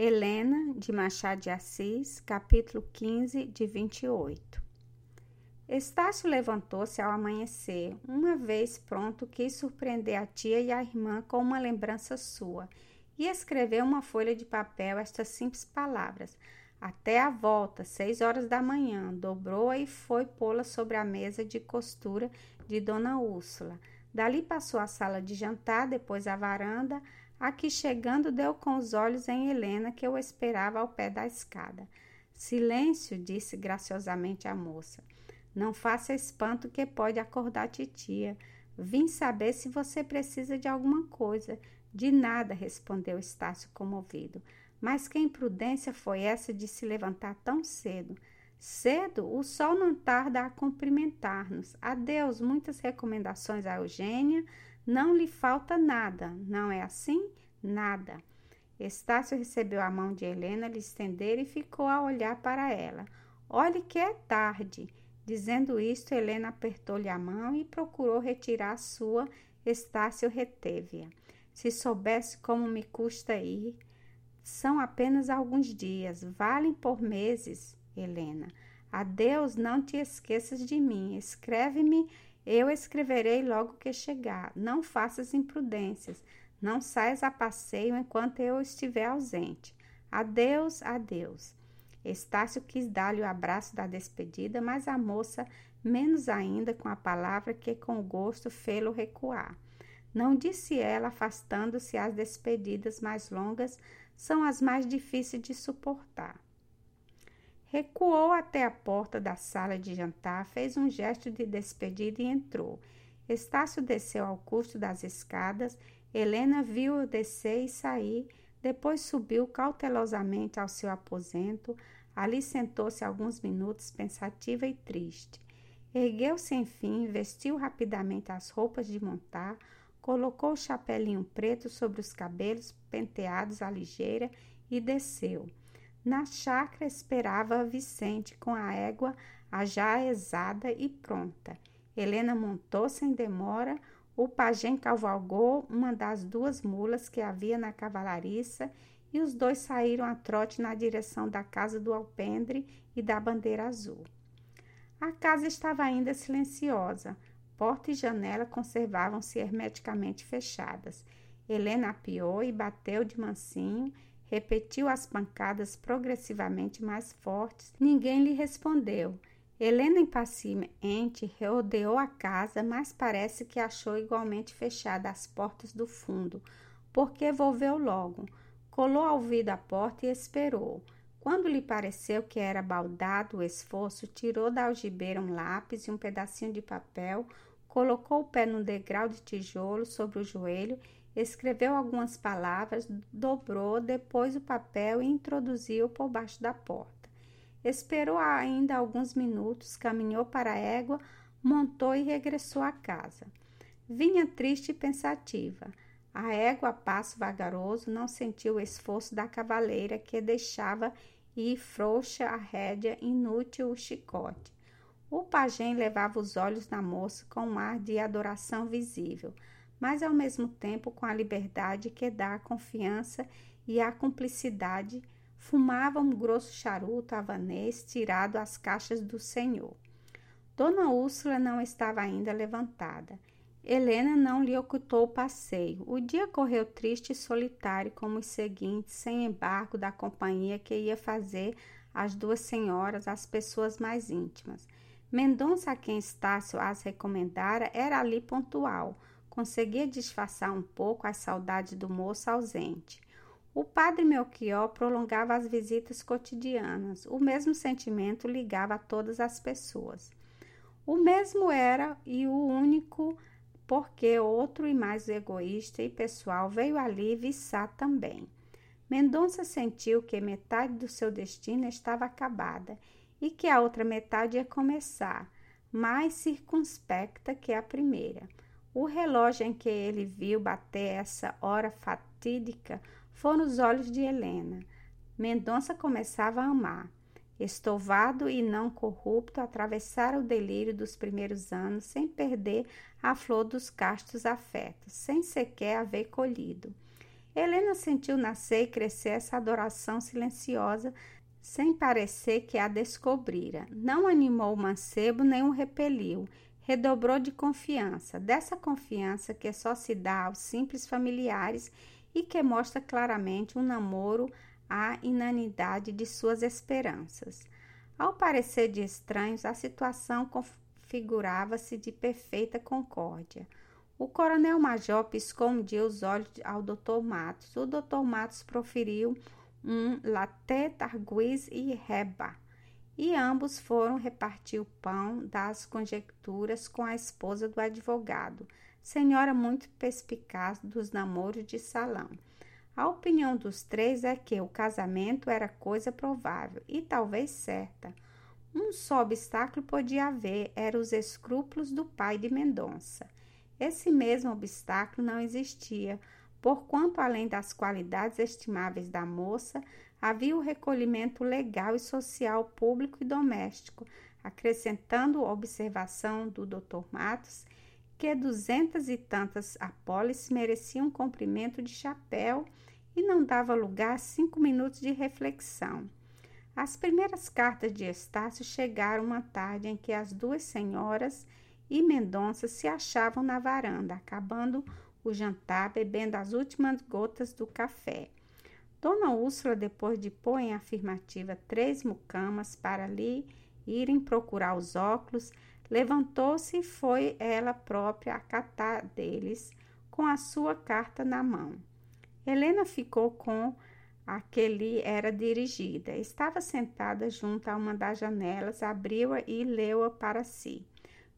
Helena, de Machado de Assis, capítulo 15, de 28. Estácio levantou-se ao amanhecer, uma vez pronto, quis surpreender a tia e a irmã com uma lembrança sua, e escreveu uma folha de papel estas simples palavras: até a volta, 6h, dobrou-a e foi pô-la sobre a mesa de costura de Dona Úrsula. Dali passou à sala de jantar, depois à varanda. Aqui chegando, deu com os olhos em Helena, que o esperava ao pé da escada. Silêncio, disse graciosamente a moça. Não faça espanto que pode acordar titia. Vim saber se você precisa de alguma coisa. De nada, respondeu Estácio comovido. Mas que imprudência foi essa de se levantar tão cedo? Cedo, o sol não tarda a cumprimentar-nos. Adeus, muitas recomendações a Eugênia. Não lhe falta nada, não é assim? Nada. Estácio recebeu a mão de Helena, lhe estender e ficou a olhar para ela. Olhe que é tarde. Dizendo isto, Helena apertou-lhe a mão e procurou retirar a sua. Estácio reteve-a. Se soubesse como me custa ir. São apenas alguns dias, valem por meses, Helena. Adeus, não te esqueças de mim. Escreve-me. Eu escreverei logo que chegar. Não faças imprudências. Não saias a passeio enquanto eu estiver ausente. Adeus, adeus. Estácio quis dar-lhe o abraço da despedida, mas a moça, menos ainda com a palavra que com o gosto fê-lo recuar. Não disse ela, afastando-se, as despedidas mais longas são as mais difíceis de suportar. Recuou até a porta da sala de jantar, fez um gesto de despedida e entrou. Estácio desceu ao custo das escadas. Helena viu-o descer e sair, depois subiu cautelosamente ao seu aposento. Ali sentou-se alguns minutos pensativa e triste. Ergueu-se enfim, vestiu rapidamente as roupas de montar, colocou o chapelinho preto sobre os cabelos penteados à ligeira e desceu. Na chácara esperava Vicente com a égua já exada e pronta. Helena montou sem demora, o pajem cavalgou uma das duas mulas que havia na cavalariça e os dois saíram a trote na direção da casa do Alpendre e da Bandeira Azul. A casa estava ainda silenciosa, porta e janela conservavam-se hermeticamente fechadas. Helena apeou e bateu de mansinho. Repetiu as pancadas progressivamente mais fortes. Ninguém lhe respondeu. Helena, impaciente, rodeou a casa, mas parece que achou igualmente fechada as portas do fundo, porque volveu logo. Colou ao ouvido a porta e esperou. Quando lhe pareceu que era baldado o esforço, tirou da algibeira um lápis e um pedacinho de papel, colocou o pé num degrau de tijolo sobre o joelho, escreveu algumas palavras, dobrou depois o papel e introduziu por baixo da porta. Esperou ainda alguns minutos, caminhou para a égua, montou e regressou à casa. Vinha triste e pensativa. A égua, a passo vagaroso, não sentiu o esforço da cavaleira que deixava ir frouxa a rédea, inútil o chicote. O pajem levava os olhos na moça com um ar de adoração visível, mas ao mesmo tempo com a liberdade que dá a confiança e a cumplicidade, fumava um grosso charuto havanês tirado às caixas do senhor. Dona Úrsula não estava ainda levantada. Helena não lhe ocultou o passeio. O dia correu triste e solitário como os seguintes, sem embargo da companhia que ia fazer às duas senhoras, as pessoas mais íntimas. Mendonça, a quem Estácio as recomendara, era ali pontual. Conseguia disfarçar um pouco a saudade do moço ausente. O padre Melchior prolongava as visitas cotidianas. O mesmo sentimento ligava a todas as pessoas. O mesmo era e o único, porque outro e mais egoísta e pessoal veio ali viçar também. Mendonça sentiu que metade do seu destino estava acabada e que a outra metade ia começar, mais circunspecta que a primeira. O relógio em que ele viu bater essa hora fatídica foi nos olhos de Helena. Mendonça começava a amar. Estovado e não corrupto, atravessara o delírio dos primeiros anos sem perder a flor dos castos afetos, sem sequer haver colhido. Helena sentiu nascer e crescer essa adoração silenciosa, sem parecer que a descobrira. Não animou o mancebo nem o repeliu. Redobrou de confiança, dessa confiança que só se dá aos simples familiares e que mostra claramente um namoro à inanidade de suas esperanças. Ao parecer de estranhos, a situação configurava-se de perfeita concórdia. O coronel-major piscou um dia os olhos ao Dr. Matos. O Dr. Matos proferiu um latte, targuiz e reba. E ambos foram repartir o pão das conjecturas com a esposa do advogado, senhora muito perspicaz dos namoros de salão. A opinião dos três é que o casamento era coisa provável e talvez certa. Um só obstáculo podia haver, eram os escrúpulos do pai de Mendonça. Esse mesmo obstáculo não existia, porquanto, além das qualidades estimáveis da moça, havia o recolhimento legal e social, público e doméstico, acrescentando a observação do Dr. Matos que 200 e tantas apólices mereciam um comprimento de chapéu e não dava lugar a 5 minutos de reflexão. As primeiras cartas de Estácio chegaram uma tarde em que as duas senhoras e Mendonça se achavam na varanda, acabando o jantar, bebendo as últimas gotas do café. Dona Úrsula, depois de pôr em afirmativa 3 mucamas para ali irem procurar os óculos, levantou-se e foi ela própria a catar deles com a sua carta na mão. Helena ficou com a que lhe era dirigida. Estava sentada junto a uma das janelas, abriu-a e leu-a para si.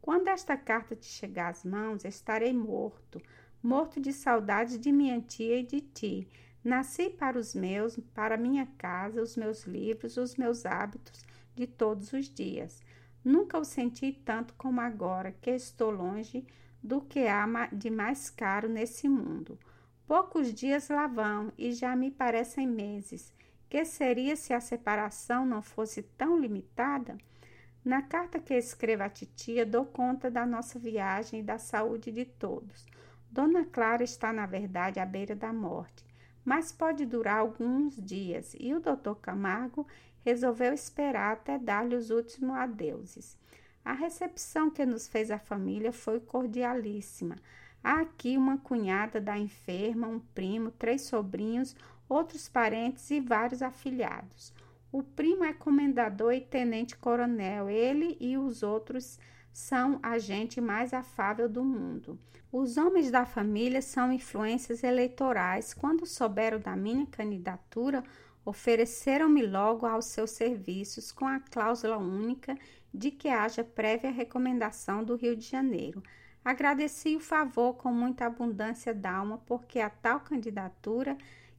Quando esta carta te chegar às mãos, estarei morto, morto de saudade de minha tia e de ti. Nasci para os meus, para minha casa, os meus livros, os meus hábitos de todos os dias. Nunca o senti tanto como agora, que estou longe do que há de mais caro nesse mundo. Poucos dias lá vão e já me parecem meses. Que seria se a separação não fosse tão limitada? Na carta que escrevo à titia, dou conta da nossa viagem e da saúde de todos. Dona Clara está, na verdade, à beira da morte, mas pode durar alguns dias, e o doutor Camargo resolveu esperar até dar-lhe os últimos adeuses. A recepção que nos fez a família foi cordialíssima. Há aqui uma cunhada da enferma, um primo, 3 sobrinhos, outros parentes e vários afilhados. O primo é comendador e tenente-coronel, ele e os outros são a gente mais afável do mundo. Os homens da família são influências eleitorais. Quando souberam da minha candidatura, ofereceram-me logo aos seus serviços com a cláusula única de que haja prévia recomendação do Rio de Janeiro. Agradeci o favor com muita abundância d'alma, porque a tal candidatura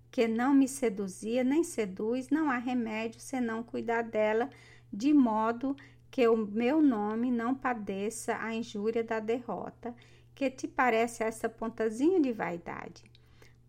que não me seduzia nem seduz, não há remédio senão cuidar dela de modo que o meu nome não padeça a injúria da derrota. Que te parece essa pontazinha de vaidade?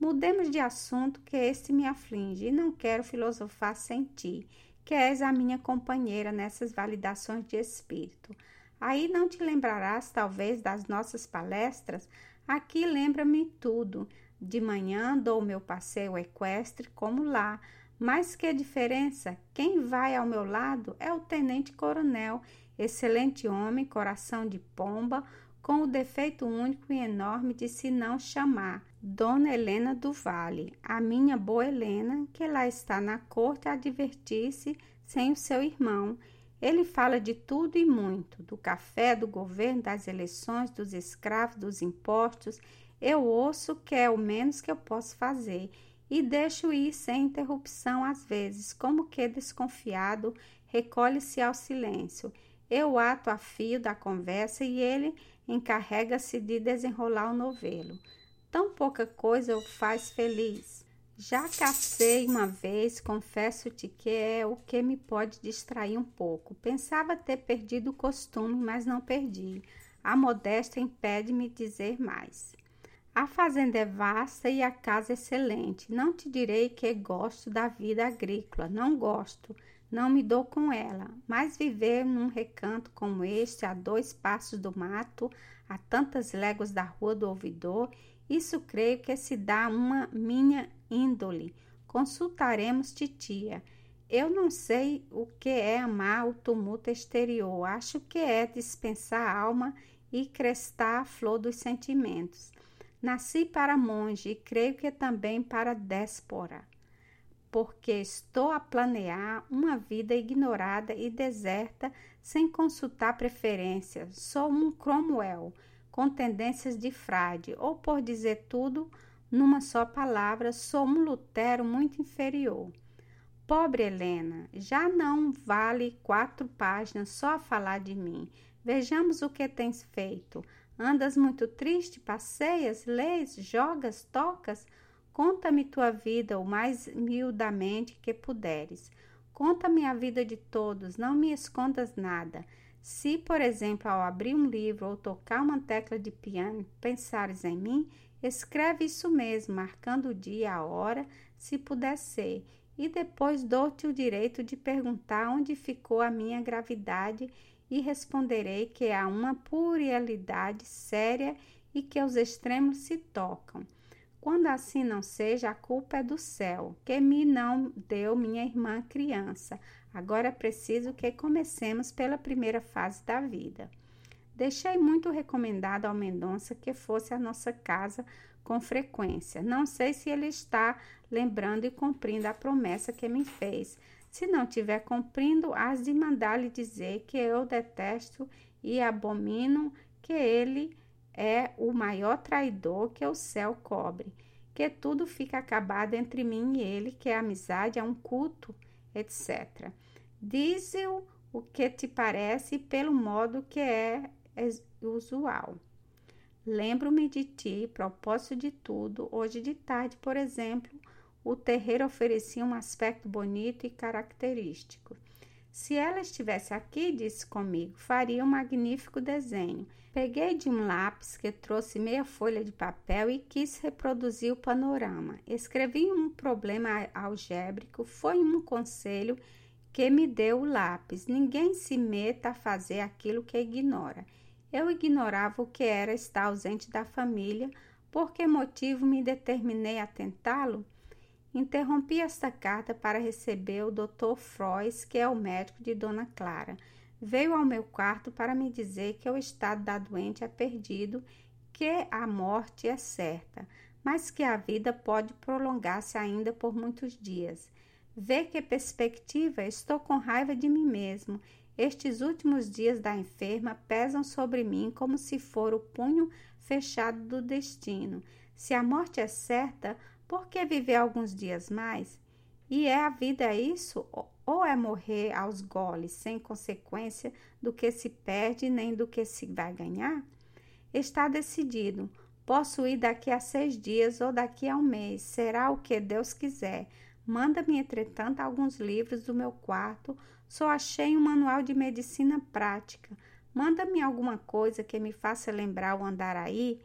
Mudemos de assunto, que este me aflige, e não quero filosofar sem ti, que és a minha companheira nessas validações de espírito. Aí não te lembrarás, talvez, das nossas palestras? Aqui lembra-me tudo. De manhã dou meu passeio equestre, como lá. Mas que diferença? Quem vai ao meu lado é o tenente-coronel, excelente homem, coração de pomba, com o defeito único e enorme de se não chamar Dona Helena do Vale, a minha boa Helena, que lá está na corte a divertir-se sem o seu irmão. Ele fala de tudo e muito, do café, do governo, das eleições, dos escravos, dos impostos. Eu ouço, que é o menos que eu posso fazer, e deixo ir sem interrupção às vezes, como que desconfiado, recolhe-se ao silêncio. Eu ato a fio da conversa e ele encarrega-se de desenrolar o novelo. Tão pouca coisa o faz feliz. Já casei uma vez, confesso-te que é o que me pode distrair um pouco. Pensava ter perdido o costume, mas não perdi. A modéstia impede-me dizer mais. A fazenda é vasta e a casa excelente. Não te direi que gosto da vida agrícola. Não gosto, não me dou com ela. Mas viver num recanto como este, a 2 passos do mato, a tantas léguas da Rua do Ouvidor, isso creio que se dá uma minha índole. Consultaremos titia. Eu não sei o que é amar o tumulto exterior. Acho que é dispensar a alma e crestar a flor dos sentimentos. Nasci para monge e creio que também para déspora, porque estou a planear uma vida ignorada e deserta sem consultar preferências. Sou um Cromwell, com tendências de frade, ou, por dizer tudo numa só palavra, sou um Lutero muito inferior. Pobre Helena, já não vale 4 páginas só a falar de mim. Vejamos o que tens feito. Andas muito triste, passeias, lês, jogas, tocas... Conta-me tua vida o mais miudamente que puderes. Conta-me a vida de todos, não me escondas nada. Se, por exemplo, ao abrir um livro ou tocar uma tecla de piano, pensares em mim, escreve isso mesmo, marcando o dia, a hora, se puder ser. E depois dou-te o direito de perguntar onde ficou a minha gravidade e responderei que há uma puerilidade séria e que os extremos se tocam. Quando assim não seja, a culpa é do céu, que me não deu minha irmã criança. Agora é preciso que comecemos pela primeira fase da vida. Deixei muito recomendado ao Mendonça que fosse à nossa casa com frequência. Não sei se ele está lembrando e cumprindo a promessa que me fez. Se não tiver cumprindo, hás de mandar-lhe dizer que eu detesto e abomino, que ele... é o maior traidor que o céu cobre, que tudo fica acabado entre mim e ele, que a amizade é um culto, etc. Diz-o o que te parece pelo modo que é usual. Lembro-me de ti, propósito de tudo. Hoje de tarde, por exemplo, o terreiro oferecia um aspecto bonito e característico. Se ela estivesse aqui, disse comigo, faria um magnífico desenho. Peguei de um lápis que trouxe meia folha de papel e quis reproduzir o panorama. Escrevi um problema algébrico, foi um conselho que me deu o lápis. Ninguém se meta a fazer aquilo que ignora. Eu ignorava o que era estar ausente da família. Por que motivo me determinei a tentá-lo? Interrompi esta carta para receber o Dr. Fróis, que é o médico de Dona Clara. Veio ao meu quarto para me dizer que o estado da doente é perdido, que a morte é certa, mas que a vida pode prolongar-se ainda por muitos dias. Vê que perspectiva, estou com raiva de mim mesmo. Estes últimos dias da enferma pesam sobre mim como se for o punho fechado do destino. Se a morte é certa... por que viver alguns dias mais? E é a vida isso? Ou é morrer aos goles, sem consequência do que se perde nem do que se vai ganhar? Está decidido. Posso ir daqui a 6 dias ou daqui a um mês. Será o que Deus quiser. Manda-me, entretanto, alguns livros do meu quarto. Só achei um manual de medicina prática. Manda-me alguma coisa que me faça lembrar o Andaraí.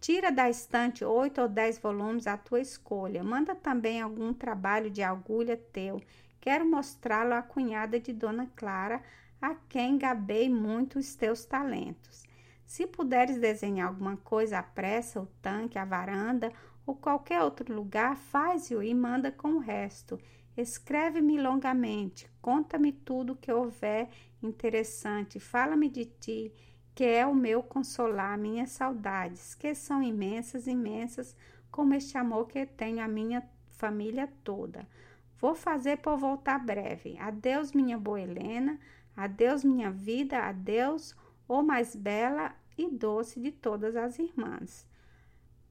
Tira da estante 8 ou 10 volumes à tua escolha. Manda também algum trabalho de agulha teu. Quero mostrá-lo à cunhada de Dona Clara, a quem gabei muito os teus talentos. Se puderes desenhar alguma coisa à pressa, o tanque, a varanda ou qualquer outro lugar, faz-o e manda com o resto. Escreve-me longamente, conta-me tudo o que houver interessante, fala-me de ti, que é o meu consolar, minhas saudades, que são imensas, imensas, como este amor que tenho a minha família toda. Vou fazer por voltar breve. Adeus, minha boa Helena, adeus, minha vida, adeus, ou mais bela e doce de todas as irmãs.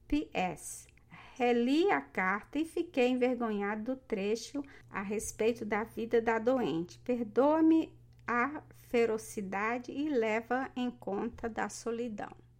P.S. Reli a carta e fiquei envergonhado do trecho a respeito da vida da doente. Perdoa-me a ferocidade e leva em conta da solidão.